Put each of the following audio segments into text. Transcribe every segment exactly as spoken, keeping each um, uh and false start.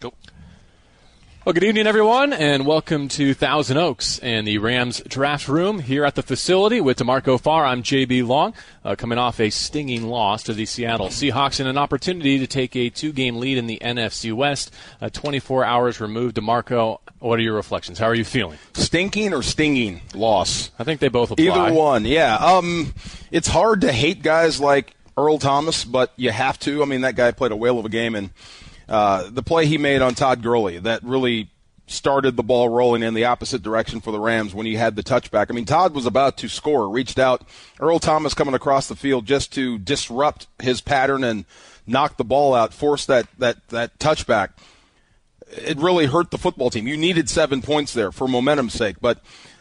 Go. Well, good evening, everyone, and welcome to Thousand Oaks and the Rams draft room here at the facility with DeMarco Farr. I'm J B Long, uh, coming off a stinging loss to the Seattle Seahawks and an opportunity to take a two-game lead in the N F C West. Uh, twenty-four hours removed. DeMarco, what are your reflections? How are you feeling? Stinking or stinging loss? I think they both apply. Either one, yeah. Um, it's hard to hate guys like Earl Thomas, but you have to. I mean, that guy played a whale of a game, and Uh, the play he made on Todd Gurley, that really started the ball rolling in the opposite direction for the Rams when he had the touchback. I mean, Todd was about to score, reached out. Earl Thomas coming across the field just to disrupt his pattern and knock the ball out, force that, that, that touchback. It really hurt the football team. You needed seven points there for momentum's sake. But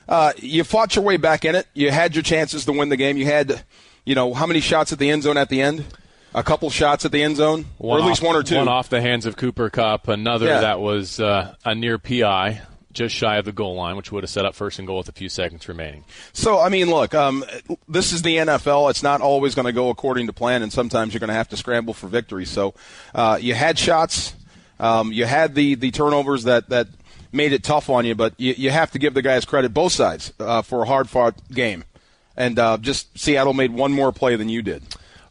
uh, you fought your way back in it. You had your chances to win the game. You had, you know, how many shots at the end zone at the end? A couple shots at the end zone, one or at least off, one or two. One off the hands of Cooper Kupp, another yeah. that was uh, a near P I, just shy of the goal line, which would have set up first and goal with a few seconds remaining. So, I mean, look, um, this is the N F L. It's not always going to go according to plan, and sometimes you're going to have to scramble for victory. So uh, you had shots. Um, you had the, the turnovers that, that made it tough on you, but you, you have to give the guys credit, both sides, uh, for a hard-fought game. And uh, just Seattle made one more play than you did.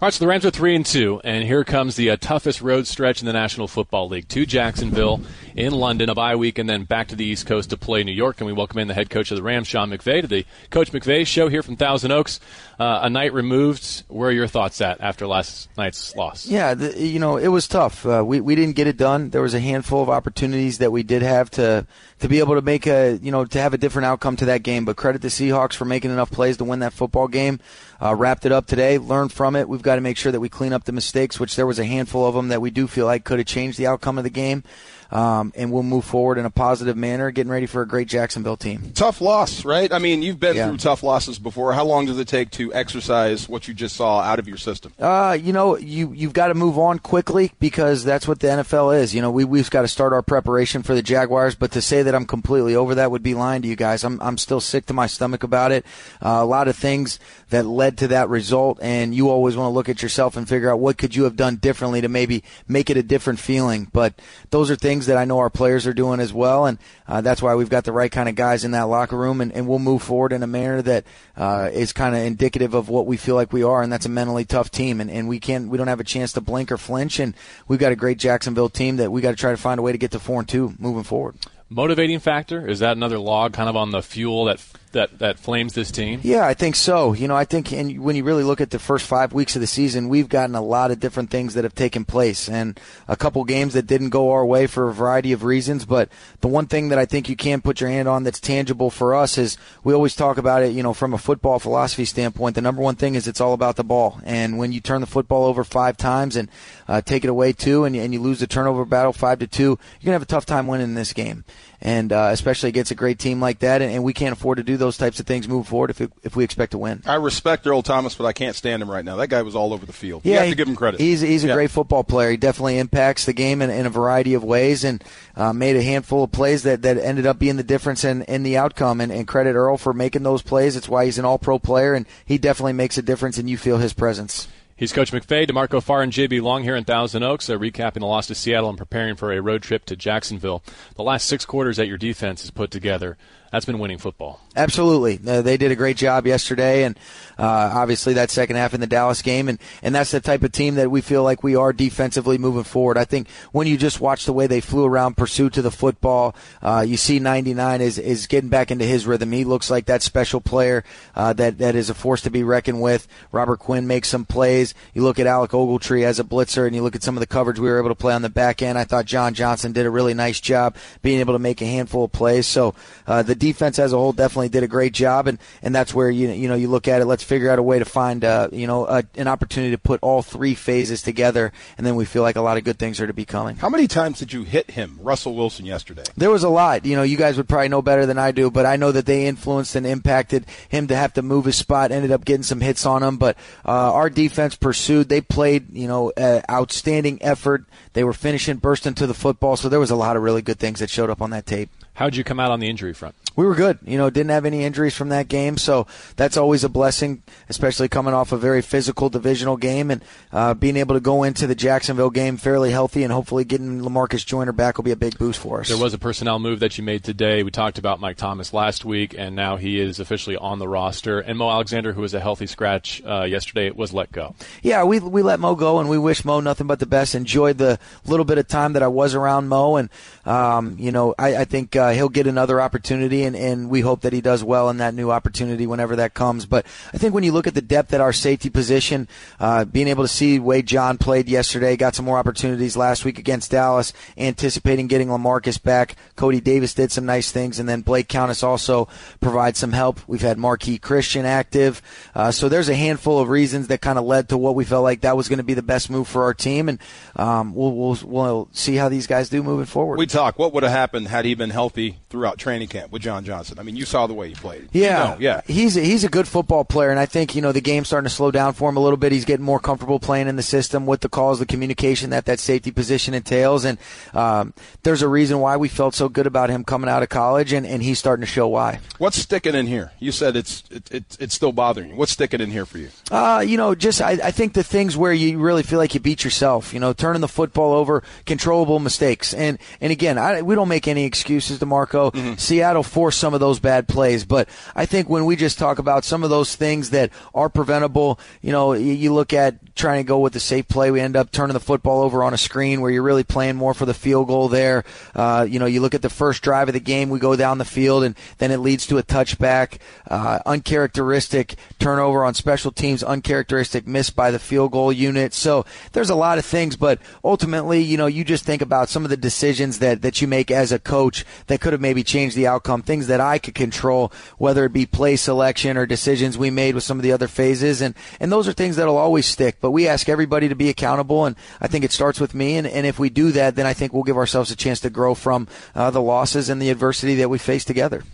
All right, so the Rams are three and two, and here comes the uh, toughest road stretch in the National Football League to Jacksonville, in London, a bye week, and then back to the East Coast to play New York. And we welcome in the head coach of the Rams, Sean McVay, to the Coach McVay Show here from Thousand Oaks. Uh, a night removed. Where are your thoughts at after last night's loss? Yeah, the, you know, it was tough. Uh, we we didn't get it done. There was a handful of opportunities that we did have to to be able to make a you know to have a different outcome to that game. But credit the Seahawks for making enough plays to win that football game. Uh, wrapped it up today. Learned from it. We've got to make sure that we clean up the mistakes, which there was a handful of them that we do feel like could have changed the outcome of the game, um, and we'll move forward in a positive manner, getting ready for a great Jacksonville team. Tough loss, right? I mean, you've been yeah. through tough losses before. How long does it take to exercise what you just saw out of your system? Uh, you know, you, you've got to move on quickly because that's what the N F L is. You know, we, we've got to start our preparation for the Jaguars, but to say that I'm completely over that would be lying to you guys. I'm, I'm still sick to my stomach about it. Uh, a lot of things that led to that result, and you always want to look at yourself and figure out what could you have done differently to maybe make it a different feeling. But those are things that I know our players are doing as well, and uh, that's why we've got the right kind of guys in that locker room, and, and we'll move forward in a manner that uh, is kind of indicative of what we feel like we are, and that's a mentally tough team, and, and we can't, we don't have a chance to blink or flinch, and we've got a great Jacksonville team that we got to try to find a way to get to four and two moving forward. Motivating factor? Is that another log kind of on the fuel that that that flames this team? Yeah, I think so. You know, I think and when you really look at the first five weeks of the season, we've gotten a lot of different things that have taken place and a couple games that didn't go our way for a variety of reasons. But the one thing that I think you can put your hand on that's tangible for us is we always talk about it, you know, from a football philosophy standpoint. The number one thing is it's all about the ball. And when you turn the football over five times and uh, take it away two and, and you lose the turnover battle five to two, you're going to have a tough time winning this game. And uh, especially against a great team like that, and, and we can't afford to do those types of things moving forward if it, if we expect to win. I respect Earl Thomas, but I can't stand him right now. That guy was all over the field. Yeah, you have he, to give him credit. He's he's a yeah. great football player. He definitely impacts the game in, in a variety of ways, and uh, made a handful of plays that, that ended up being the difference in, in the outcome. And, and credit Earl for making those plays. It's why he's an All-Pro player, and he definitely makes a difference. And you feel his presence. He's Coach McVay, DeMarco Farr, and J B Long here in Thousand Oaks, uh, recapping the loss to Seattle and preparing for a road trip to Jacksonville. The last six quarters that your defense has put together, that's been winning football. Absolutely. Uh, they did a great job yesterday, and uh, obviously that second half in the Dallas game, and, and that's the type of team that we feel like we are defensively moving forward. I think when you just watch the way they flew around, pursuit to the football, uh, you see ninety-nine is, is getting back into his rhythm. He looks like that special player uh, that, that is a force to be reckoned with. Robert Quinn makes some plays. You look at Alec Ogletree as a blitzer, and you look at some of the coverage we were able to play on the back end. I thought John Johnson did a really nice job being able to make a handful of plays. So uh, the defense as a whole definitely did a great job, and, and that's where you you know you look at it. Let's figure out a way to find uh, you know a, an opportunity to put all three phases together, and then we feel like a lot of good things are to be coming. How many times did you hit him, Russell Wilson, yesterday? There was a lot. You know, you guys would probably know better than I do, but I know that they influenced and impacted him to have to move his spot. Ended up getting some hits on him, but uh, our defense pursued. They played, you know, uh, outstanding effort. They were finishing, bursting to the football. So there was a lot of really good things that showed up on that tape. How'd you come out on the injury front? We were good. You know, didn't have any injuries from that game, so that's always a blessing, especially coming off a very physical divisional game, and uh, being able to go into the Jacksonville game fairly healthy, and hopefully getting LaMarcus Joyner back will be a big boost for us. There was a personnel move that you made today. We talked about Mike Thomas last week, and now he is officially on the roster. And Mo Alexander, who was a healthy scratch uh, yesterday, was let go. Yeah, we we let Mo go, and we wish Mo nothing but the best. Enjoyed the little bit of time that I was around Mo, and um, you know, I, I think uh, Uh, he'll get another opportunity, and, and we hope that he does well in that new opportunity whenever that comes. But I think when you look at the depth at our safety position, uh, being able to see Wade John played yesterday, got some more opportunities last week against Dallas, anticipating getting LaMarcus back. Cody Davis did some nice things, and then Blake Countess also provides some help. We've had Marquis Christian active. Uh, so there's a handful of reasons that kind of led to what we felt like that was going to be the best move for our team, and um, we'll, we'll, we'll see how these guys do moving forward. We talk, what would have happened had he been healthy throughout training camp with John Johnson? I mean, you saw the way he played. Yeah, you know, yeah. He's a, he's a good football player, and I think, you know, the game's starting to slow down for him a little bit. He's getting more comfortable playing in the system with the calls, the communication that that safety position entails, and um, there's a reason why we felt so good about him coming out of college, and, and he's starting to show why. What's sticking in here? You said it's it, it, it's still bothering you. What's sticking in here for you? Uh, you know, just I, I think the things where you really feel like you beat yourself, you know, turning the football over, controllable mistakes. And, and again, I, we don't make any excuses, DeMarco. Mm-hmm. Seattle forced some of those bad plays, but I think when we just talk about some of those things that are preventable, you know, you look at trying to go with the safe play, we end up turning the football over on a screen where you're really playing more for the field goal there. Uh, you know, you look at the first drive of the game, we go down the field, and then it leads to a touchback. Uh, uncharacteristic turnover on special teams, uncharacteristic miss by the field goal unit. So there's a lot of things, but ultimately, you know, you just think about some of the decisions that, that you make as a coach that could have maybe changed the outcome, things that I could control, whether it be play selection or decisions we made with some of the other phases. And, and those are things that will always stick. But we ask everybody to be accountable, and I think it starts with me. And, and if we do that, then I think we'll give ourselves a chance to grow from uh, the losses and the adversity that we face together.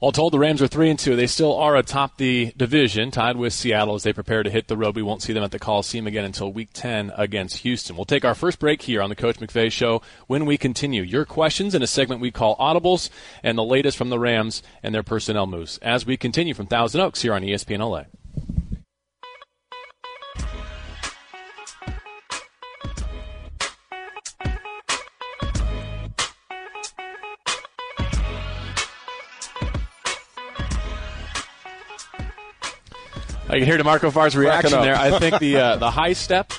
All told, the Rams are three and two. They still are atop the division, tied with Seattle as they prepare to hit the road. We won't see them at the Coliseum again until Week ten against Houston. We'll take our first break here on the Coach McVay Show when we continue. Your questions in a segment we call Audibles, and the latest from the Rams and their personnel moves as we continue from Thousand Oaks here on E S P N L A. I can hear DeMarco Farr's reaction there. I think the uh, the high step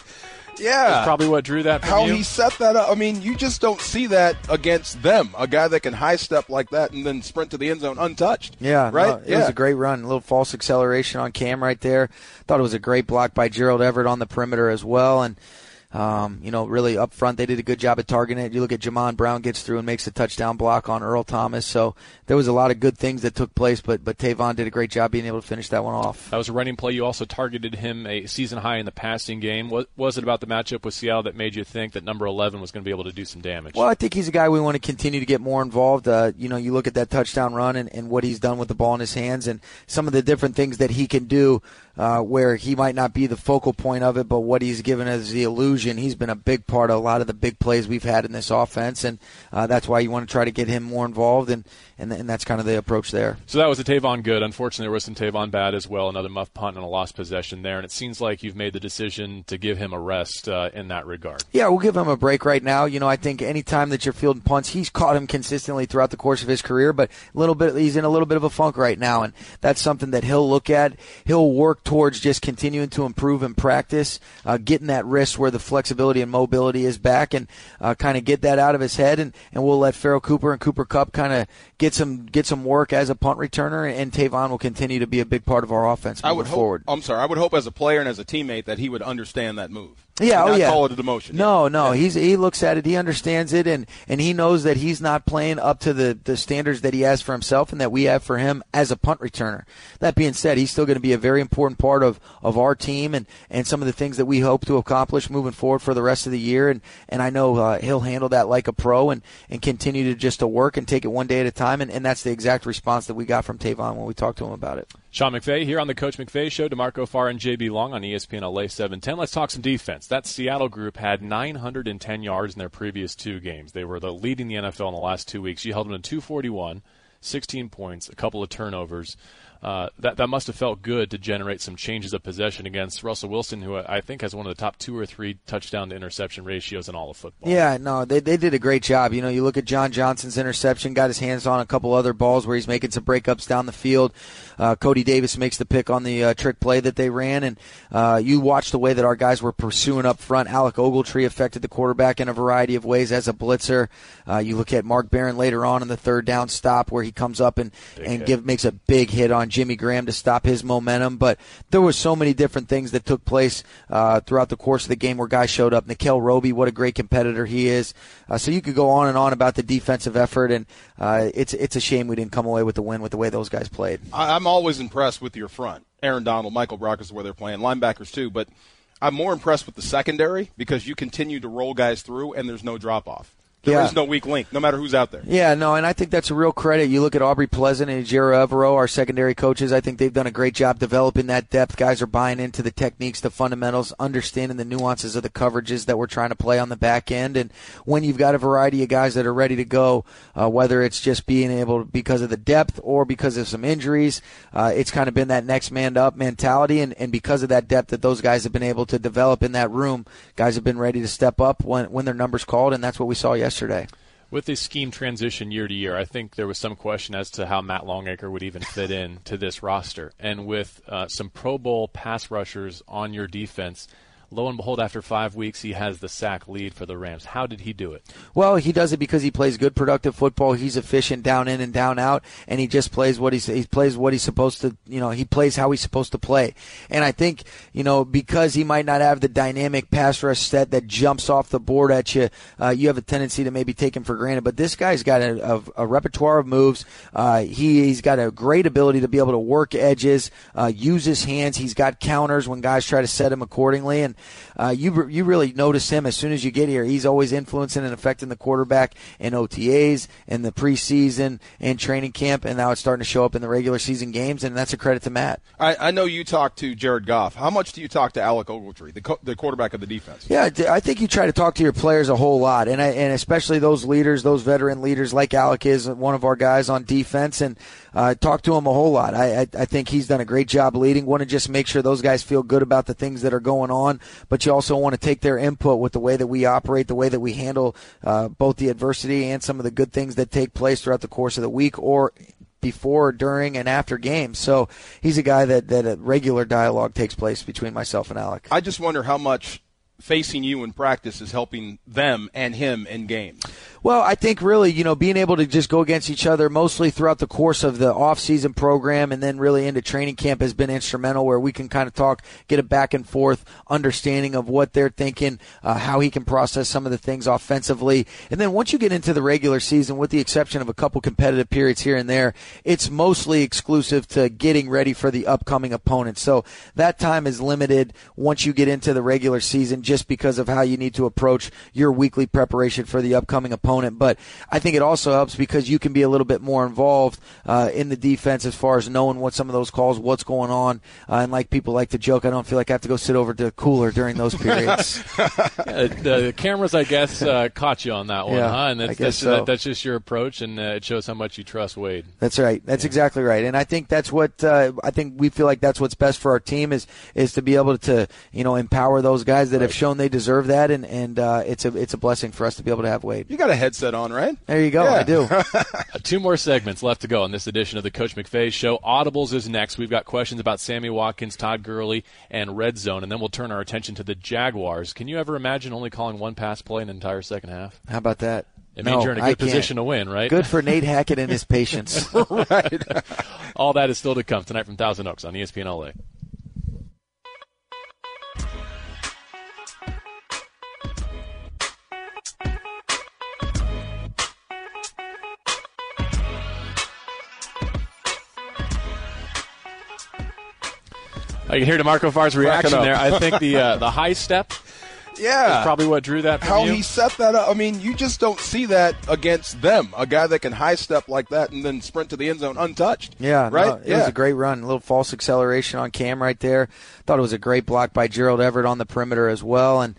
yeah. is probably what drew that from How you. He set that up. I mean, you just don't see that against them, a guy that can high step like that and then sprint to the end zone untouched. Yeah, right? No, it yeah. was a great run, a little false acceleration on Cam right there. Thought it was a great block by Gerald Everett on the perimeter as well. And, um, you know, really up front, they did a good job at targeting it. You look at Jamon Brown gets through and makes a touchdown block on Earl Thomas. So there was a lot of good things that took place, but but Tavon did a great job being able to finish that one off. That was a running play. You also targeted him a season high in the passing game. What was it about the matchup with Seattle that made you think that number eleven was going to be able to do some damage? Well, I think he's a guy we want to continue to get more involved. Uh, you know, you look at that touchdown run and, and what he's done with the ball in his hands and some of the different things that he can do uh, where he might not be the focal point of it, but what he's given as the illusion. He's been a big part of a lot of the big plays we've had in this offense, and uh, that's why you want to try to get him more involved and And, and that's kind of the approach there. So that was a Tavon good. Unfortunately, there was some Tavon bad as well, another muff punt and a lost possession there. And it seems like you've made the decision to give him a rest uh, in that regard. Yeah, we'll give him a break right now. You know, I think any time that you're fielding punts, he's caught him consistently throughout the course of his career, but a little bit he's in a little bit of a funk right now, and that's something that he'll look at. He'll work towards just continuing to improve and practice, uh, getting that wrist where the flexibility and mobility is back, and uh, kind of get that out of his head, and, and we'll let Farrell Cooper and Cooper Kupp kind of get Get some get some work as a punt returner, and Tavon will continue to be a big part of our offense moving I would hope, forward. I'm sorry, I would hope as a player and as a teammate that he would understand that move. Yeah, oh, not yeah. call it a demotion. No, yeah. no, he's he looks at it, he understands it, and, and he knows that he's not playing up to the, the standards that he has for himself and that we have for him as a punt returner. That being said, he's still going to be a very important part of, of our team and, and some of the things that we hope to accomplish moving forward for the rest of the year, and, and I know uh, he'll handle that like a pro and, and continue to just to work and take it one day at a time. And, and that's the exact response that we got from Tavon when we talked to him about it. Sean McVay here on the Coach McVay Show. DeMarco Farr and J B Long on E S P N L A seven ten. Let's talk some defense. defense. That Seattle group had nine hundred ten yards in their previous two games. They were the leading the N F L in the last two weeks. You held them to two forty-one, sixteen points, a couple of turnovers. Uh, that that must have felt good to generate some changes of possession against Russell Wilson, who I think has one of the top two or three touchdown to interception ratios in all of football. Yeah, no, they they did a great job. You know, you look at John Johnson's interception, got his hands on a couple other balls where he's making some breakups down the field. Uh, Cody Davis makes the pick on the uh, trick play that they ran, and uh, you watch the way that our guys were pursuing up front. Alec Ogletree affected the quarterback in a variety of ways as a blitzer. Uh, you look at Mark Barron later on in the third down stop where he comes up and, and give, makes a big hit on Jimmy Graham to stop his momentum. But there were so many different things that took place uh, throughout the course of the game where guys showed up. Nickell Robey, what a great competitor he is. Uh, so you could go on and on about the defensive effort, and uh, it's it's a shame we didn't come away with the win with the way those guys played. I'm always impressed with your front. Aaron Donald, Michael Brockers, where they're playing, linebackers too, but I'm more impressed with the secondary because you continue to roll guys through and there's no drop-off. There yeah. is no weak link, no matter who's out there. Yeah, no, and I think that's a real credit. You look at Aubrey Pleasant and Gerald Everett, our secondary coaches, I think they've done a great job developing that depth. Guys are buying into the techniques, the fundamentals, understanding the nuances of the coverages that we're trying to play on the back end. And when you've got a variety of guys that are ready to go, uh, whether it's just being able, because of the depth or because of some injuries, uh, it's kind of been that next man up mentality. And, and because of that depth that those guys have been able to develop in that room, guys have been ready to step up when, when their number's called, and that's what we saw yesterday. Yesterday. With this scheme transition year to year, I think there was some question as to how Matt Longacre would even fit in to this roster. And with uh, some Pro Bowl pass rushers on your defense, lo and behold, after five weeks, he has the sack lead for the Rams. How did he do it? Well, he does it because he plays good, productive football. He's efficient down in and down out, and he just plays what he's he plays what he's supposed to. You know, he plays how he's supposed to play. And I think, you know, because he might not have the dynamic pass rush set that jumps off the board at you, uh, you have a tendency to maybe take him for granted. But this guy's got a, a, a repertoire of moves. Uh, he he's got a great ability to be able to work edges, uh, use his hands. He's got counters when guys try to set him accordingly, and Uh, you you really notice him as soon as you get here. He's always influencing and affecting the quarterback in O T As and the preseason and training camp, and now it's starting to show up in the regular season games, and that's a credit to Matt. I, I know you talk to Jared Goff. How much do you talk to Alec Ogletree, the co- the quarterback of the defense? Yeah, I think you try to talk to your players a whole lot, and I, and especially those leaders, those veteran leaders like Alec is one of our guys on defense, and uh, talk to him a whole lot. I, I I think he's done a great job leading. Want to just make sure those guys feel good about the things that are going on, but you also want to take their input with the way that we operate, the way that we handle uh, both the adversity and some of the good things that take place throughout the course of the week or before, during, and after games. So he's a guy that, that a regular dialogue takes place between myself and Alec. I just wonder how much facing you in practice is helping them and him in games. Well, I think really, you know, being able to just go against each other mostly throughout the course of the off-season program and then really into training camp has been instrumental, where we can kind of talk, get a back and forth understanding of what they're thinking, uh, how he can process some of the things offensively. And then once you get into the regular season, with the exception of a couple competitive periods here and there, it's mostly exclusive to getting ready for the upcoming opponent. So that time is limited once you get into the regular season, just because of how you need to approach your weekly preparation for the upcoming opponent. But I think it also helps because you can be a little bit more involved uh, in the defense as far as knowing what some of those calls, what's going on. Uh, and like people like to joke, I don't feel like I have to go sit over to the cooler during those periods. yeah, the, the cameras, I guess, uh, caught you on that one, yeah, huh? And that's, that's, so. that, that's just your approach, and uh, it shows how much you trust Wade. That's right. That's yeah. exactly right. And I think that's what uh, I think we feel like that's what's best for our team is is to be able to, you know, empower those guys that right. have shown they deserve that, and and uh, it's a it's a blessing for us to be able to have Wade. You got to headset on, right? There you go. Yeah. I do. Two more segments left to go on this edition of the Coach McVay Show. Audibles is next. We've got questions about Sammy Watkins, Todd Gurley, and Red Zone, and then we'll turn our attention to the Jaguars. Can you ever imagine only calling one pass play in the entire second half? How about that? It means no, you're in a good position to win, right? Good for Nate Hackett and his patience. Right. All that is still to come tonight from Thousand Oaks on E S P N L A. I can hear DeMarco Farr's reaction there. I think the uh, the high step Yeah. Is probably what drew that from How you. He set that up. I mean, you just don't see that against them, a guy that can high step like that and then sprint to the end zone untouched. Yeah. Right? No, it yeah. was a great run. A little false acceleration on Cam right there. Thought it was a great block by Gerald Everett on the perimeter as well. And,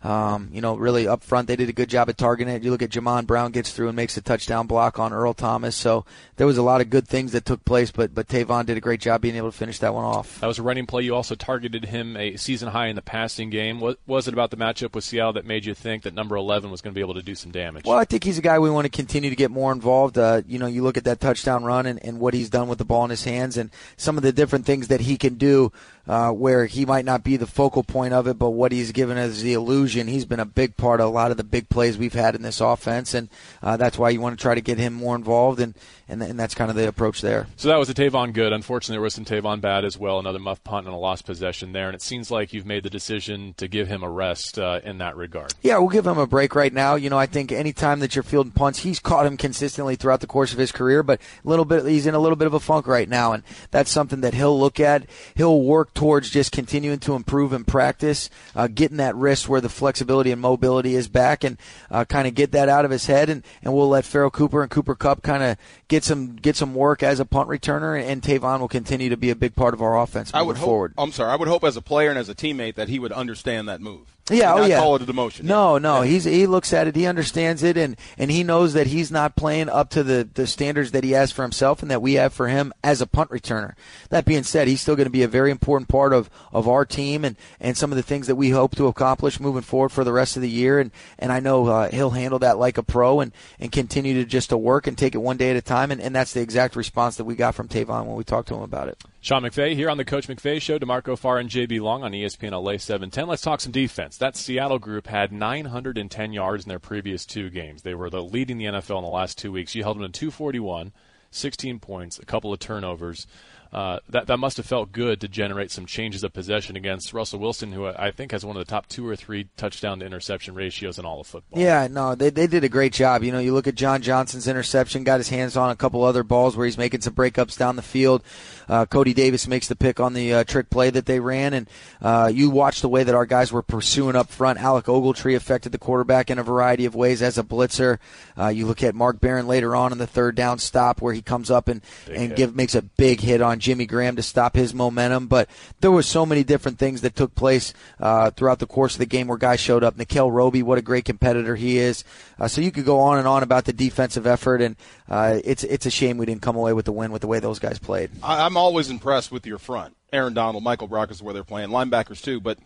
um, you know, really up front, they did a good job at targeting it. You look at Jamon Brown gets through and makes a touchdown block on Earl Thomas. So there was a lot of good things that took place, but but Tavon did a great job being able to finish that one off. That was a running play. You also targeted him a season high in the passing game. What was it about the matchup with Seattle that made you think that number eleven was going to be able to do some damage? Well, I think he's a guy we want to continue to get more involved. Uh, you know, you look at that touchdown run and, and what he's done with the ball in his hands and some of the different things that he can do uh, where he might not be the focal point of it, but what he's given as the illusion. He's been a big part of a lot of the big plays we've had in this offense, and uh, that's why you want to try to get him more involved, and, and and that's kind of the approach there. So that was a Tavon good. Unfortunately, there was some Tavon bad as well, another muff punt and a lost possession there, and it seems like you've made the decision to give him a rest uh, in that regard. Yeah, we'll give him a break right now. You know, I think any time that you're fielding punts, he's caught him consistently throughout the course of his career, but a little bit he's in a little bit of a funk right now, and that's something that he'll look at. He'll work towards just continuing to improve and practice, uh, getting that wrist where the flexibility and mobility is back, and uh, kind of get that out of his head, and, and we'll let Farrell Cooper and Cooper Kupp kind of get some get some work as a punt returner, and, and Tavon will continue to be a big part of our offense moving I would hope, forward. I'm sorry, I would hope as a player and as a teammate that he would understand that move. Yeah, oh, not yeah. call it a demotion. No, yeah. no, he's he looks at it, he understands it, and, and he knows that he's not playing up to the, the standards that he has for himself and that we have for him as a punt returner. That being said, he's still going to be a very important part of, of our team and, and some of the things that we hope to accomplish moving forward for the rest of the year, and, and I know uh, he'll handle that like a pro and, and continue to just to work and take it one day at a time, and, and that's the exact response that we got from Tavon when we talked to him about it. Sean McVay here on the Coach McVay Show. DeMarco Farr and J B Long on E S P N L A seven ten. Let's talk some defense. That Seattle group had nine hundred ten yards in their previous two games. They were the leading the N F L in the last two weeks. You held them to two forty-one, sixteen points, a couple of turnovers. Uh, that, that must have felt good to generate some changes of possession against Russell Wilson, who I think has one of the top two or three touchdown to interception ratios in all of football. Yeah, no, they they did a great job. You know, you look at John Johnson's interception, got his hands on a couple other balls where he's making some breakups down the field. Uh, Cody Davis makes the pick on the uh, trick play that they ran, and uh, you watch the way that our guys were pursuing up front. Alec Ogletree affected the quarterback in a variety of ways as a blitzer. Uh, you look at Mark Barron later on in the third down stop where he comes up and, and give, makes a big hit on Jimmy Graham to stop his momentum, but there were so many different things that took place uh, throughout the course of the game where guys showed up. Nickell Robey, what a great competitor he is. Uh, so you could go on and on about the defensive effort, and uh, it's it's a shame we didn't come away with the win with the way those guys played. I, I'm always impressed with your front. Aaron Donald, Michael Brockers, where they're playing, linebackers too, but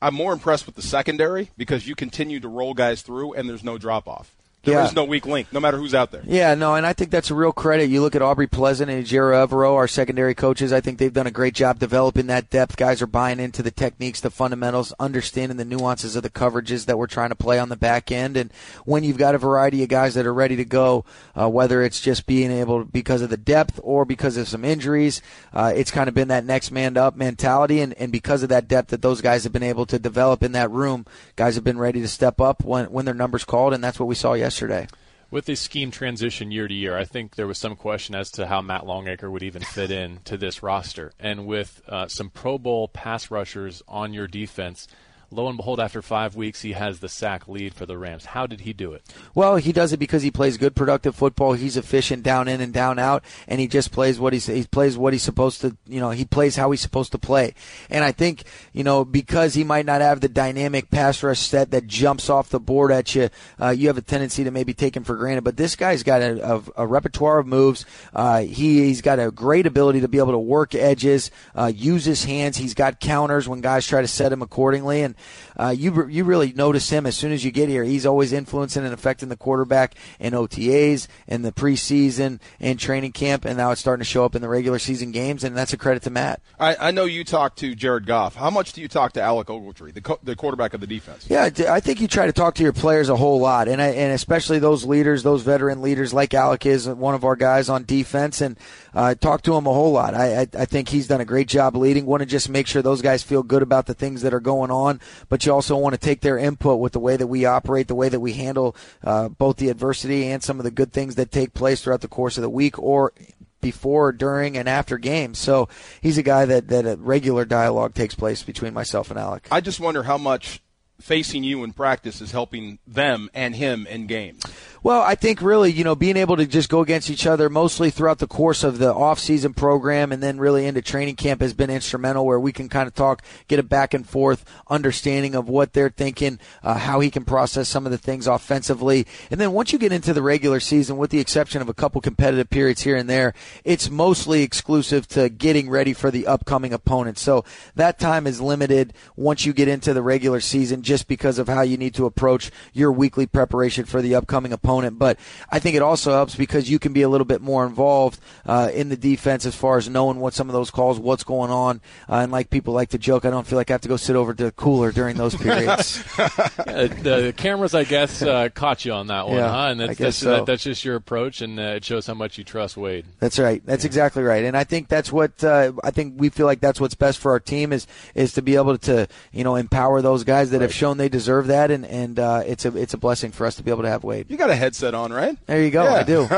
I'm more impressed with the secondary because you continue to roll guys through and there's no drop-off. There yeah. is no weak link, no matter who's out there. Yeah, no, and I think that's a real credit. You look at Aubrey Pleasant and Gerald Everett, our secondary coaches, I think they've done a great job developing that depth. Guys are buying into the techniques, the fundamentals, understanding the nuances of the coverages that we're trying to play on the back end. And when you've got a variety of guys that are ready to go, uh, whether it's just being able, because of the depth or because of some injuries, uh, it's kind of been that next man up mentality. And, and because of that depth that those guys have been able to develop in that room, guys have been ready to step up when, when their number's called, and that's what we saw yesterday. Yesterday. With the scheme transition year to year, I think there was some question as to how Matt Longacre would even fit in to this roster. And with uh, some Pro Bowl pass rushers on your defense, lo and behold, after five weeks, he has the sack lead for the Rams. How did he do it? Well, he does it because he plays good, productive football. He's efficient down in and down out, and he just plays what he's he plays what he's supposed to. You know, he plays how he's supposed to play. And I think, you know, because he might not have the dynamic pass rush set that jumps off the board at you, uh, you have a tendency to maybe take him for granted. But this guy's got a, a, a repertoire of moves. Uh, he he's got a great ability to be able to work edges, uh, use his hands. He's got counters when guys try to set him accordingly, and Uh, you you really notice him as soon as you get here. He's always influencing and affecting the quarterback in O T As and the preseason and training camp, and now it's starting to show up in the regular season games, and that's a credit to Matt. I, I know you talk to Jared Goff. How much do you talk to Alec Ogletree, the co- the quarterback of the defense? Yeah, I think you try to talk to your players a whole lot, and I, and especially those leaders, those veteran leaders like Alec is one of our guys on defense, and uh, talk to him a whole lot. I, I, I think he's done a great job leading. Want to just make sure those guys feel good about the things that are going on, but you also want to take their input with the way that we operate, the way that we handle uh, both the adversity and some of the good things that take place throughout the course of the week or before, during, and after games. So he's a guy that, that a regular dialogue takes place between myself and Alec. I just wonder how much facing you in practice is helping them and him in games? Well, I think really, you know, being able to just go against each other mostly throughout the course of the off-season program and then really into training camp has been instrumental, where we can kind of talk, get a back and forth understanding of what they're thinking, uh, how he can process some of the things offensively. And then once you get into the regular season, with the exception of a couple competitive periods here and there, it's mostly exclusive to getting ready for the upcoming opponent. So that time is limited once you get into the regular season, just because of how you need to approach your weekly preparation for the upcoming opponent. But I think it also helps because you can be a little bit more involved uh, in the defense as far as knowing what some of those calls, what's going on. Uh, and like people like to joke, I don't feel like I have to go sit over to the cooler during those periods. Yeah, the, the cameras, I guess, uh, caught you on that one, yeah, huh? And that's, that's, so. that, that's just your approach, and uh, it shows how much you trust Wade. That's right. That's yeah. exactly right. And I think that's what uh, I think we feel like that's what's best for our team is is to be able to, you know, empower those guys that right. have shown they deserve that, and and uh, it's a it's a blessing for us to be able to have Wade. You got to headset on, right? There you go. Yeah. I do.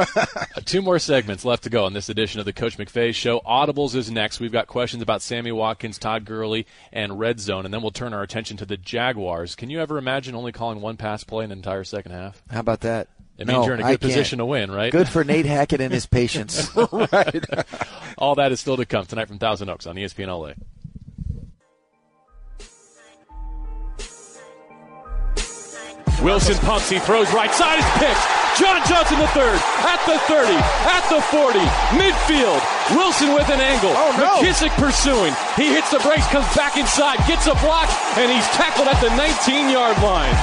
Two more segments left to go on this edition of the Coach McVay Show. Audibles is next. We've got questions about Sammy Watkins, Todd Gurley, and Red Zone, and then we'll turn our attention to the Jaguars. Can you ever imagine only calling one pass play in the entire second half? How about that? It means no, you're in a good position to win, right? Good for Nate Hackett and his patience. Right. All that is still to come tonight from Thousand Oaks on E S P N L A. Wilson pumps, he throws right side, is picked. John Johnson the third, at the thirty, at the forty, midfield. Wilson with an angle. Oh, no. McKissick pursuing. He hits the brakes, comes back inside, gets a block, and he's tackled at the nineteen-yard line.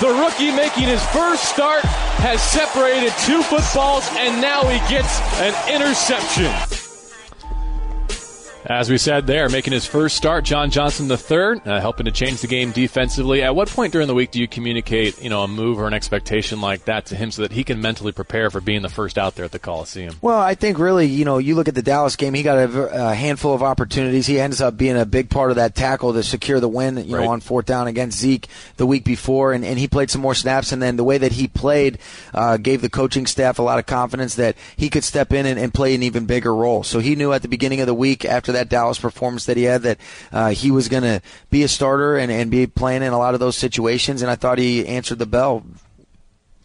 The rookie making his first start has separated two footballs, and now he gets an interception. As we said there, making his first start, John Johnson the third, uh, helping to change the game defensively. At what point during the week do you communicate, you know, a move or an expectation like that to him so that he can mentally prepare for being the first out there at the Coliseum? Well, I think really, you know, you look at the Dallas game, he got a, a handful of opportunities. He ends up being a big part of that tackle to secure the win, you right. know, on fourth down against Zeke the week before, and, and he played some more snaps, and then the way that he played uh, gave the coaching staff a lot of confidence that he could step in and, and play an even bigger role. So he knew at the beginning of the week after that that Dallas performance that he had that uh, he was going to be a starter and, and be playing in a lot of those situations, and I thought he answered the bell.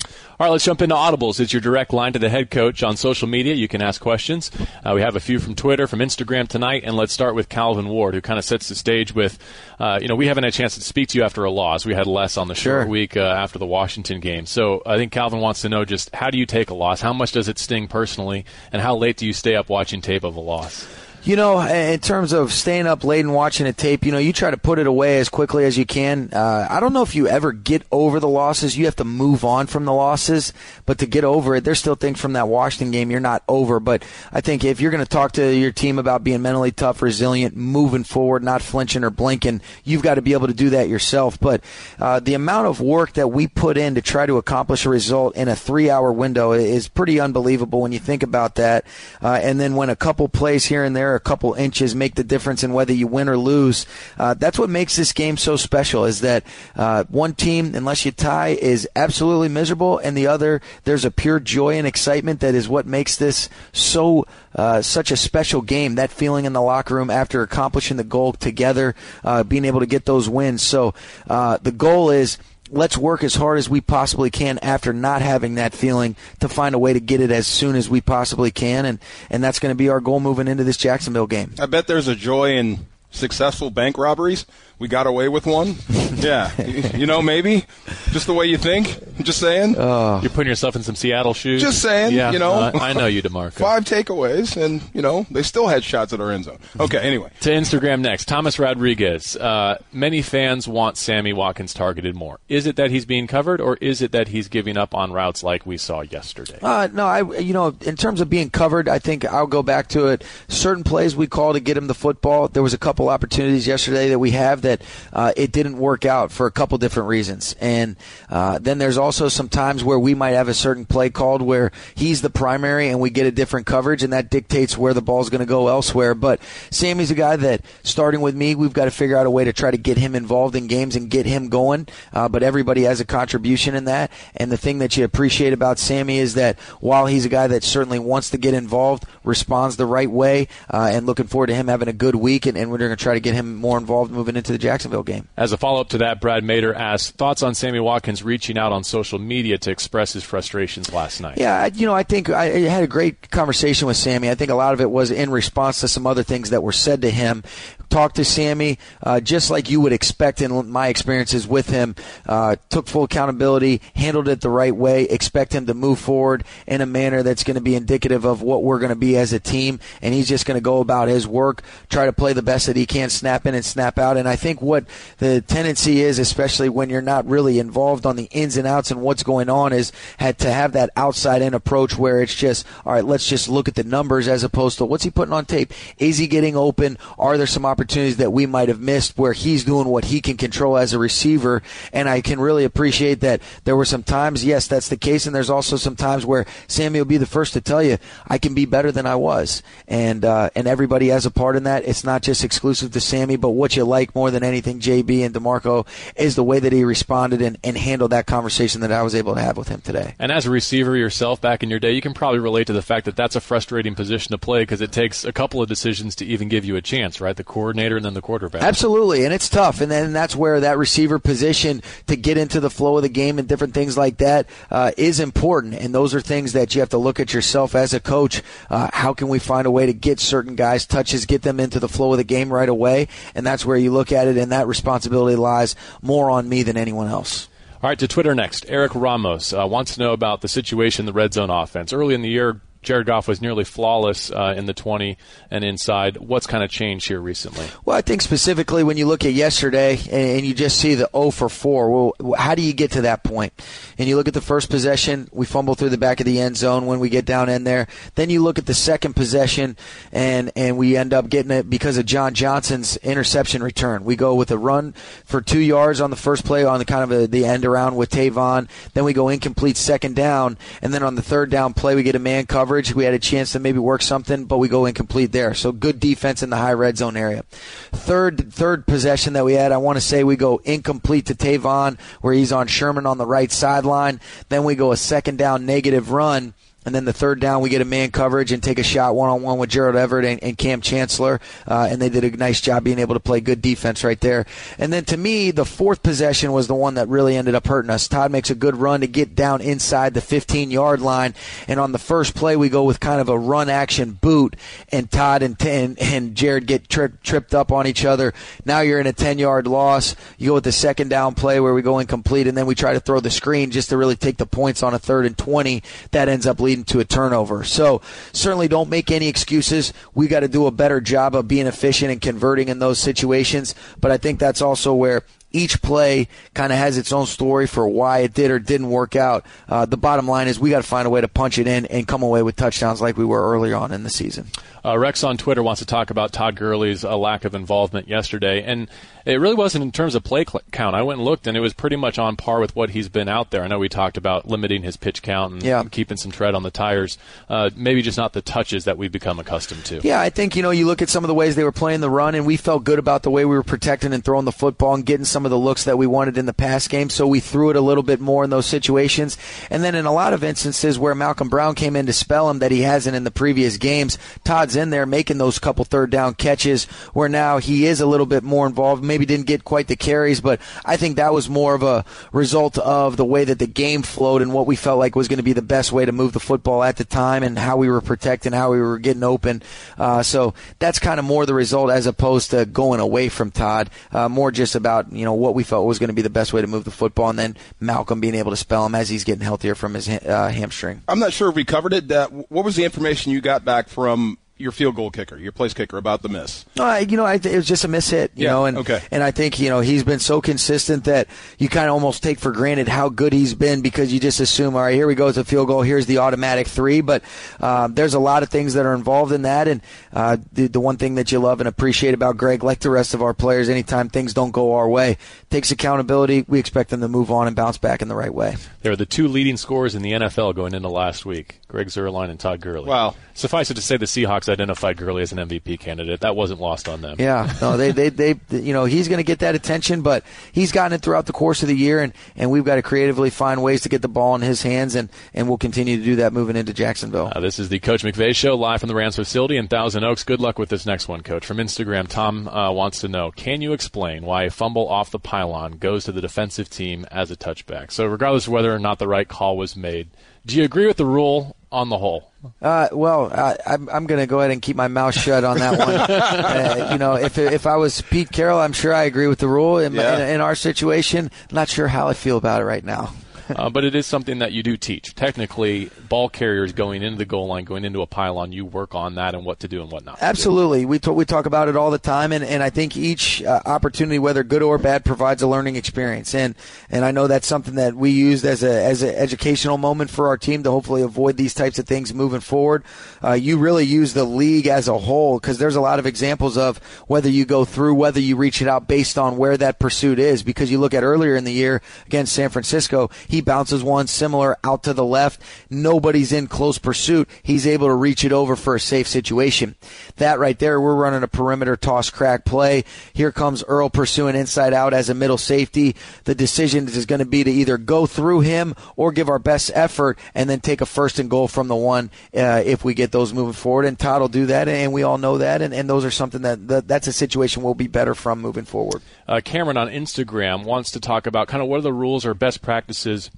All right, let's jump into Audibles. It's your direct line to the head coach on social media. You can ask questions. Uh, we have a few from Twitter, from Instagram tonight, and let's start with Calvin Ward, who kind of sets the stage with, uh, you know, we haven't had a chance to speak to you after a loss. We had less on the show sure. week uh, after the Washington game. So I think Calvin wants to know just how do you take a loss? How much does it sting personally, and how late do you stay up watching tape of a loss? You know, in terms of staying up late and watching a tape, you know, you try to put it away as quickly as you can. Uh, I don't know if you ever get over the losses. You have to move on from the losses. But to get over it, there's still things from that Washington game you're not over. But I think if you're going to talk to your team about being mentally tough, resilient, moving forward, not flinching or blinking, you've got to be able to do that yourself. But uh, the amount of work that we put in to try to accomplish a result in a three-hour window is pretty unbelievable when you think about that. Uh, and then when a couple plays here and there, a couple inches make the difference in whether you win or lose. Uh, that's what makes this game so special is that uh, one team, unless you tie, is absolutely miserable, and the other, there's a pure joy and excitement that is what makes this so uh, such a special game, that feeling in the locker room after accomplishing the goal together, uh, being able to get those wins. So uh, the goal is let's work as hard as we possibly can after not having that feeling to find a way to get it as soon as we possibly can, and, and that's going to be our goal moving into this Jacksonville game. I bet there's a joy in successful bank robberies. We got away with one. Yeah. You know, maybe. Just the way you think. Just saying. Uh, You're putting yourself in some Seattle shoes. Just saying. Yeah, you know. Uh, I know you, DeMarco. Five takeaways, and, you know, they still had shots at our end zone. Okay, anyway. To Instagram next. Thomas Rodriguez. Uh, many fans want Sammy Watkins targeted more. Is it that he's being covered, or is it that he's giving up on routes like we saw yesterday? Uh, no, I. you know, in terms of being covered, I think I'll go back to it. Certain plays we call to get him the football. There was a couple opportunities yesterday that we have that uh, it didn't work out for a couple different reasons. And uh, then there's also some times where we might have a certain play called where he's the primary and we get a different coverage, and that dictates where the ball's going to go elsewhere. But Sammy's a guy that, starting with me, we've got to figure out a way to try to get him involved in games and get him going. Uh, but everybody has a contribution in that. And the thing that you appreciate about Sammy is that while he's a guy that certainly wants to get involved, responds the right way, uh, and looking forward to him having a good week, and, and we're going to try to get him more involved moving into the Jacksonville game. As a follow-up to that, Brad Mater asks, thoughts on Sammy Watkins reaching out on social media to express his frustrations last night? Yeah, you know, I think I had a great conversation with Sammy. I think a lot of it was in response to some other things that were said to him. Talked to Sammy, uh, just like you would expect in my experiences with him. Uh, took full accountability, handled it the right way, expect him to move forward in a manner that's going to be indicative of what we're going to be as a team, and he's just going to go about his work, try to play the best that he can, snap in and snap out. And I think what the tendency is, especially when you're not really involved on the ins and outs and what's going on, is had to have that outside-in approach where it's just, all right, let's just look at the numbers as opposed to what's he putting on tape? Is he getting open? Are there some opportunities that we might have missed where he's doing what he can control as a receiver? And I can really appreciate that there were some times, yes, that's the case, and there's also some times where Sammy will be the first to tell you, I can be better than I was. And uh, and everybody has a part in that. It's not just exclusive to Sammy, but what you like more than anything, J B and DeMarco, is the way that he responded and, and handled that conversation that I was able to have with him today. And as a receiver yourself back in your day, you can probably relate to the fact that that's a frustrating position to play because it takes a couple of decisions to even give you a chance, right? The coordinator and then the quarterback. Absolutely, and it's tough. And then that's where that receiver position to get into the flow of the game and different things like that uh, is important. And those are things that you have to look at yourself as a coach. Uh, how can we find a way to get certain guys touches, get them into the flow of the game right away? And that's where you look at it, and that responsibility lies more on me than anyone else. All right, to Twitter next. Eric Ramos uh, wants to know about the situation in the red zone offense. Early in the year, Jared Goff was nearly flawless uh, in the twenty and inside. What's kind of changed here recently? Well, I think specifically when you look at yesterday and, and you just see the oh for four, well, how do you get to that point? And you look at the first possession, we fumble through the back of the end zone when we get down in there. Then you look at the second possession, and, and we end up getting it because of John Johnson's interception return. We go with a run for two yards on the first play on the kind of a, the end around with Tavon. Then we go incomplete second down, and then on the third down play, we get a man cover. We had a chance to maybe work something, but we go incomplete there. So good defense in the high red zone area. Third third possession that we had, I want to say we go incomplete to Tavon where he's on Sherman on the right sideline. Then we go a second down negative run. And then the third down, we get a man coverage and take a shot one-on-one with Gerald Everett and, and Cam Chancellor. Uh, and they did a nice job being able to play good defense right there. And then to me, the fourth possession was the one that really ended up hurting us. Todd makes a good run to get down inside the fifteen-yard line. And on the first play, we go with kind of a run-action boot. And Todd and and, and Jared get tri- tripped up on each other. Now you're in a ten-yard loss. You go with the second down play where we go incomplete. And then we try to throw the screen just to really take the points on a third and twenty. That ends up leading to a turnover. So certainly don't make any excuses. We got to do a better job of being efficient and converting in those situations. But I think that's also where each play kind of has its own story for why it did or didn't work out. Uh, the bottom line is we got to find a way to punch it in and come away with touchdowns like we were earlier on in the season. Uh, Rex on Twitter wants to talk about Todd Gurley's uh, lack of involvement yesterday. And it really wasn't in terms of play count. I went and looked, and it was pretty much on par with what he's been out there. I know we talked about limiting his pitch count and yeah. keeping some tread on the tires. Uh, maybe just not the touches that we've become accustomed to. Yeah, I think, you know, you look at some of the ways they were playing the run, and we felt good about the way we were protecting and throwing the football and getting some of the looks that we wanted in the pass game, so we threw it a little bit more in those situations. And then in a lot of instances where Malcolm Brown came in to spell him that he hasn't in the previous games, Todd's in there making those couple third down catches where now he is a little bit more involved, maybe didn't get quite the carries, but I think that was more of a result of the way that the game flowed and what we felt like was going to be the best way to move the football at the time and how we were protecting, how we were getting open. Uh, so that's kind of more the result as opposed to going away from Todd, uh, more just about, you know, what we felt was going to be the best way to move the football, and then Malcolm being able to spell him as he's getting healthier from his uh, hamstring. I'm not sure if we covered it. Uh, what was the information you got back from your field goal kicker, your place kicker, about the miss? Uh, you know, I th- it was just a miss hit, you yeah, know, and okay. and I think, you know, he's been so consistent that you kind of almost take for granted how good he's been because you just assume, all right, here we go, it's a field goal, here's the automatic three, but uh, there's a lot of things that are involved in that, and uh, the, the one thing that you love and appreciate about Greg, like the rest of our players, anytime things don't go our way, takes accountability, we expect them to move on and bounce back in the right way. They were the two leading scorers in the N F L going into last week, Greg Zuerlein and Todd Gurley. Wow. Suffice it to say the Seahawks identified Gurley as an M V P candidate. That wasn't lost on them. Yeah, no, they, they, they, you know, he's going to get that attention, but he's gotten it throughout the course of the year, and, and we've got to creatively find ways to get the ball in his hands, and, and we'll continue to do that moving into Jacksonville. Uh, this is the Coach McVay Show live from the Rams facility in Thousand Oaks. Good luck with this next one, Coach. From Instagram, Tom uh, wants to know, can you explain why a fumble off the pylon goes to the defensive team as a touchback? So regardless of whether or not the right call was made, do you agree with the rule on the whole? Uh, well, uh, I'm, I'm going to go ahead and keep my mouth shut on that one. uh, you know, if if I was Pete Carroll, I'm sure I agree with the rule. In, yeah. in, in our situation, I'm not sure how I feel about it right now. uh, but it is something that you do teach. Technically, ball carriers going into the goal line, going into a pylon, you work on that and what to do and what not to Absolutely. do. We, t- we talk about it all the time, and, and I think each uh, opportunity, whether good or bad, provides a learning experience. And and I know that's something that we used as a as an educational moment for our team to hopefully avoid these types of things moving forward. Uh, you really use the league as a whole, because there's a lot of examples of whether you go through, whether you reach it out based on where that pursuit is, because you look at earlier in the year against San Francisco, he bounces one similar out to the left. Nobody's in close pursuit. He's able to reach it over for a safe situation. That right there, we're running a perimeter toss crack play. Here comes Earl pursuing inside out as a middle safety. The decision is going to be to either go through him or give our best effort and then take a first and goal from the one uh, if we get those moving forward. And Todd will do that, and we all know that. And, and those are something that, that that's a situation we'll be better from moving forward. Uh, Cameron on Instagram wants to talk about kind of what are the rules or best practices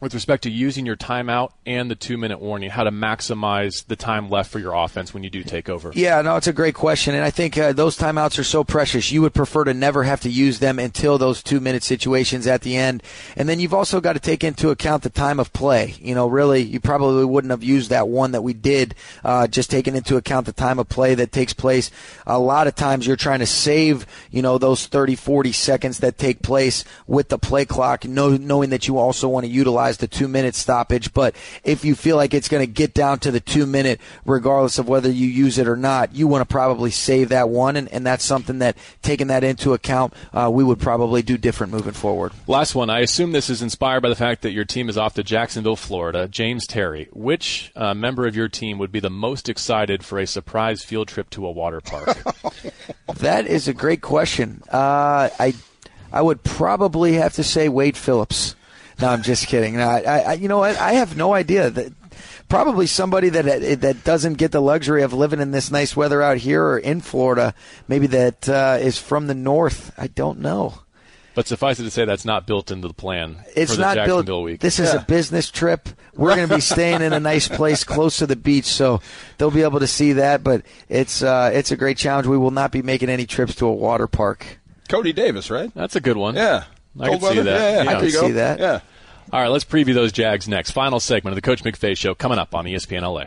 with respect to using your timeout and the two-minute warning, how to maximize the time left for your offense when you do take over. Yeah, no, it's a great question, and I think uh, those timeouts are so precious. You would prefer to never have to use them until those two-minute situations at the end. And then you've also got to take into account the time of play. You know, really, you probably wouldn't have used that one that we did, uh, just taking into account the time of play that takes place. A lot of times you're trying to save, you know, those thirty, forty seconds that take place with the play clock, know, knowing that you also want to utilize the two-minute stoppage. But if you feel like it's going to get down to the two-minute, regardless of whether you use it or not, you want to probably save that one, and, and that's something that, taking that into account, uh, we would probably do different moving forward. Last one. I assume this is inspired by the fact that your team is off to Jacksonville, Florida. James Terry, which uh, member of your team would be the most excited for a surprise field trip to a water park? That is a great question. Uh, I, I would probably have to say Wade Phillips. No, I'm just kidding. No, I, I, you know what? I, I have no idea. That, probably somebody that that doesn't get the luxury of living in this nice weather out here or in Florida, maybe that uh, is from the north. I don't know. But suffice it to say, that's not built into the plan it's for the not Jacksonville built, week. This yeah. is a business trip. We're going to be staying in a nice place close to the beach, so they'll be able to see that. But it's uh, it's a great challenge. We will not be making any trips to a water park. Cody Davis, right? That's a good one. Yeah. I Cold can weather? see that. Yeah, yeah. yeah. I can see that. Yeah. All right, let's preview those Jags next. Final segment of the Coach McVay Show coming up on E S P N L A.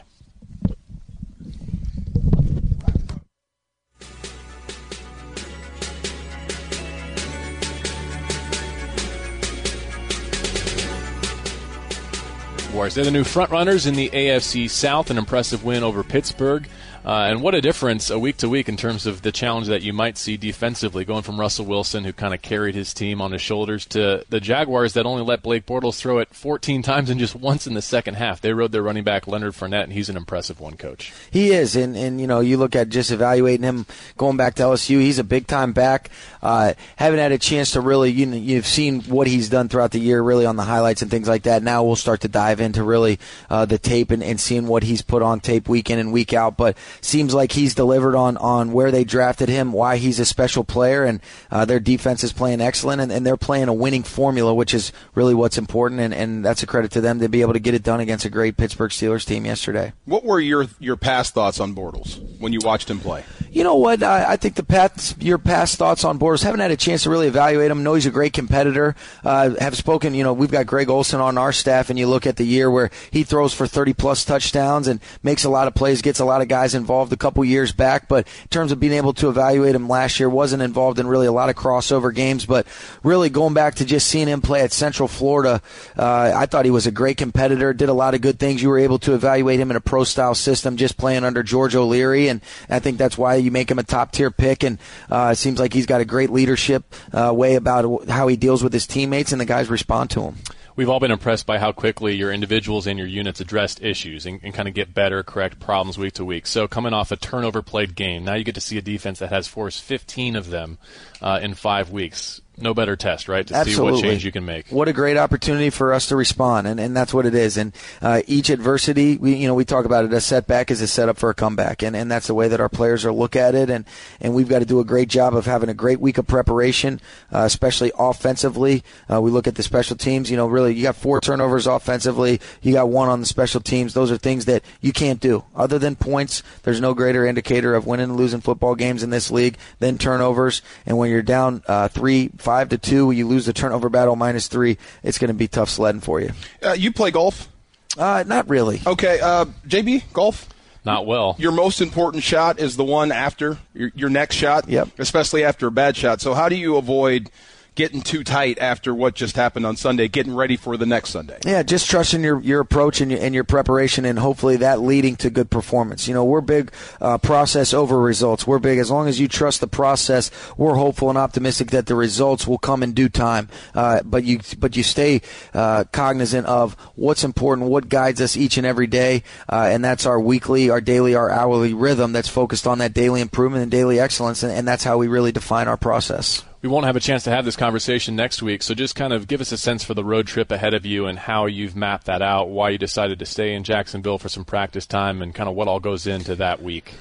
Jaguars, they're the new frontrunners in the A F C South, an impressive win over Pittsburgh. Uh, and what a difference a week to week in terms of the challenge that you might see defensively, going from Russell Wilson, who kind of carried his team on his shoulders, to the Jaguars that only let Blake Bortles throw it fourteen times and just once in the second half. They rode their running back, Leonard Fournette, and he's an impressive one, Coach. He is, and, and you know, you look at just evaluating him going back to L S U, he's a big-time back. Uh, haven't had a chance to really, you know, you've seen what he's done throughout the year, really on the highlights and things like that. Now we'll start to dive into really uh, the tape and, and seeing what he's put on tape week in and week out, but seems like he's delivered on, on where they drafted him, why he's a special player, and uh, their defense is playing excellent, and, and they're playing a winning formula, which is really what's important, and, and that's a credit to them to be able to get it done against a great Pittsburgh Steelers team yesterday. What were your your past thoughts on Bortles when you watched him play? You know what? I, I think the past, your past thoughts on Bortles, haven't had a chance to really evaluate him. Know he's a great competitor. Uh, have spoken, you know, we've got Greg Olson on our staff, and you look at the year where he throws for thirty-plus touchdowns and makes a lot of plays, gets a lot of guys involved a couple years back, but in terms of being able to evaluate him last year, wasn't involved in really a lot of crossover games, but really going back to just seeing him play at Central Florida, uh, I thought he was a great competitor, did a lot of good things. You were able to evaluate him in a pro-style system just playing under George O'Leary, and I think that's why you make him a top-tier pick, and uh, it seems like he's got a great leadership uh, way about how he deals with his teammates, and the guys respond to him. we've all been impressed by how quickly your individuals and your units addressed issues and, and kind of get better, correct problems week to week. So coming off a turnover-played game, now you get to see a defense that has forced fifteen of them uh, in five weeks. No better test, right, to Absolutely. See what change you can make. What a great opportunity for us to respond, and, and that's what it is. And uh, each adversity, we you know we talk about it, a setback is a setup for a comeback, and, and that's the way that our players are look at it. And, and we've got to do a great job of having a great week of preparation, uh, especially offensively. Uh, we look at the special teams. You know, really, you got four turnovers offensively. You got one on the special teams. Those are things that you can't do. Other than points, there's no greater indicator of winning and losing football games in this league than turnovers. And when you're down uh, three – Five to two, you lose the turnover battle minus three. It's going to be tough sledding for you. Uh, you play golf? Uh, not really. Okay, uh, J B, golf? Not well. Your most important shot is the one after your, your next shot, yep. Especially after a bad shot. So how do you avoid getting too tight after what just happened on Sunday, getting ready for the next Sunday? Yeah, just trusting your, your approach and your, and your preparation, and hopefully that leading to good performance. You know, we're big uh, process over results. We're big. As long as you trust the process, we're hopeful and optimistic that the results will come in due time. Uh, but you but you stay uh, cognizant of what's important, what guides us each and every day, uh, and that's our weekly, our daily, our hourly rhythm that's focused on that daily improvement and daily excellence, and, and that's how we really define our process. We won't have a chance to have this conversation next week, so just kind of give us a sense for the road trip ahead of you and how you've mapped that out, why you decided to stay in Jacksonville for some practice time, and kind of what all goes into that week.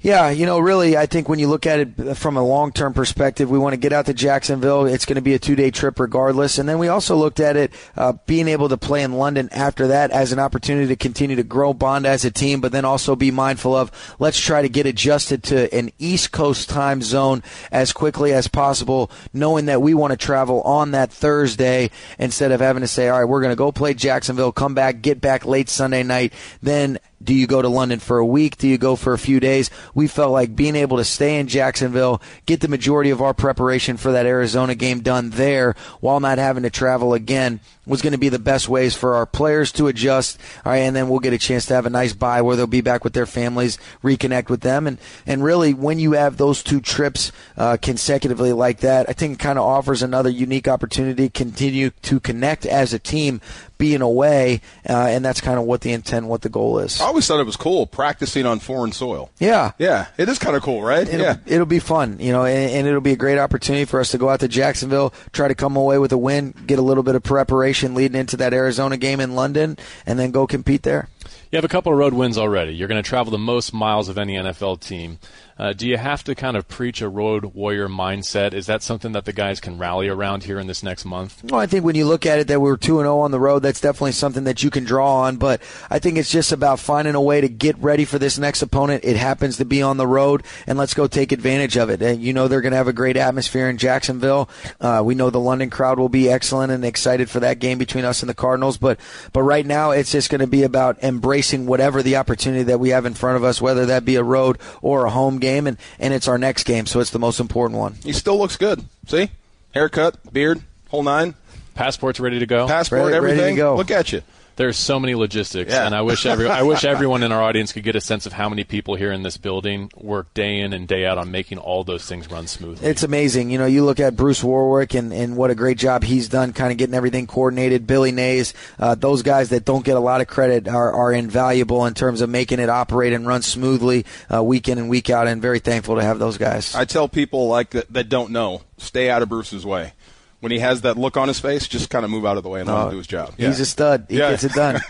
Yeah, you know, really, I think when you look at it from a long-term perspective, we want to get out to Jacksonville. It's going to be a two-day trip regardless. And then we also looked at it uh, being able to play in London after that as an opportunity to continue to grow, bond as a team, but then also be mindful of let's try to get adjusted to an East Coast time zone as quickly as possible, knowing that we want to travel on that Thursday instead of having to say, all right, we're going to go play Jacksonville, come back, get back late Sunday night, then do you go to London for a week? Do you go for a few days? We felt like being able to stay in Jacksonville, get the majority of our preparation for that Arizona game done there while not having to travel again was going to be the best ways for our players to adjust. All right, and then we'll get a chance to have a nice bye where they'll be back with their families, reconnect with them. And, and really, when you have those two trips uh, consecutively like that, I think it kind of offers another unique opportunity to continue to connect as a team, being away, uh, and that's kind of what the intent, what the goal is. I always thought it was cool practicing on foreign soil. Yeah. Yeah. It is kind of cool, right? It'll, yeah. It'll be fun, you know, and, and it'll be a great opportunity for us to go out to Jacksonville, try to come away with a win, get a little bit of preparation leading into that Arizona game in London, and then go compete there. You have a couple of road wins already. You're going to travel the most miles of any N F L team. Uh, do you have to kind of preach a road warrior mindset? Is that something that the guys can rally around here in this next month? Well, I think when you look at it that we're two and oh on the road, that's definitely something that you can draw on. But I think it's just about finding a way to get ready for this next opponent. It happens to be on the road, and let's go take advantage of it. And you know they're going to have a great atmosphere in Jacksonville. Uh, we know the London crowd will be excellent and excited for that game between us and the Cardinals. But, but right now it's just going to be about embracing whatever the opportunity that we have in front of us, whether that be a road or a home game, and, and it's our next game, so it's the most important one. He still looks good. See? Haircut, beard, whole nine. Passport's ready to go. Passport, ready, everything. Ready to go. Look at you. There's so many logistics, yeah. And I wish every, I wish everyone in our audience could get a sense of how many people here in this building work day in and day out on making all those things run smoothly. It's amazing. You know, you look at Bruce Warwick and, and what a great job he's done kind of getting everything coordinated. Billy Nays, uh, those guys that don't get a lot of credit are, are invaluable in terms of making it operate and run smoothly uh, week in and week out, and very thankful to have those guys. I tell people like that, that don't know, stay out of Bruce's way. When he has that look on his face, just kind of move out of the way and let oh, him do his job. He's yeah. a stud. He yeah. gets it done.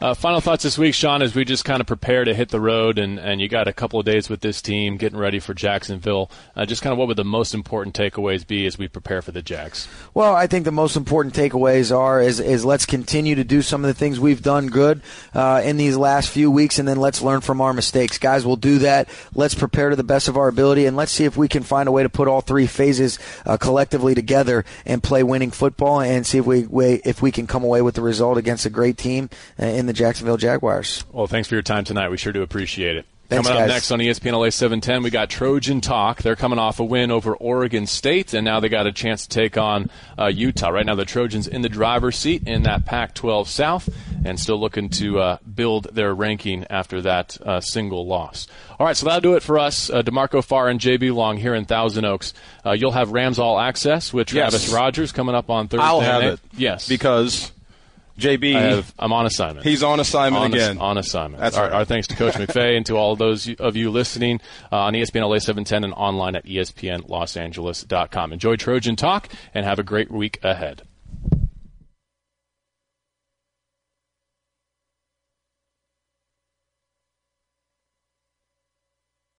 uh, final thoughts this week, Sean, as we just kind of prepare to hit the road, and, and you got a couple of days with this team getting ready for Jacksonville. Uh, just kind of what would the most important takeaways be as we prepare for the Jags? Well, I think the most important takeaways are is, is let's continue to do some of the things we've done good uh, in these last few weeks, and then let's learn from our mistakes. Guys, we'll do that. Let's prepare to the best of our ability, and let's see if we can find a way to put all three phases uh, collectively together and play winning football, and see if we if we can come away with the result against a great team in the Jacksonville Jaguars. Well, thanks for your time tonight. We sure do appreciate it. Thanks, coming up guys. Next on E S P N L A seven ten, we got Trojan Talk. They're coming off a win over Oregon State, and now they got a chance to take on uh, Utah. Right now the Trojans in the driver's seat in that Pac twelve South, and still looking to uh, build their ranking after that uh, single loss. All right, so that'll do it for us. Uh, DeMarco Farr and J B Long here in Thousand Oaks. Uh, you'll have Rams All Access with Travis yes. Rogers coming up on Thursday. I'll have night. It. Yes. Because J B, I have, I'm on assignment. He's on assignment on, again. On assignment. That's all right. Our thanks to Coach McVay and to all those of you listening uh, on E S P N L A seven ten and online at E S P N Los Angeles dot com. Enjoy Trojan Talk and have a great week ahead.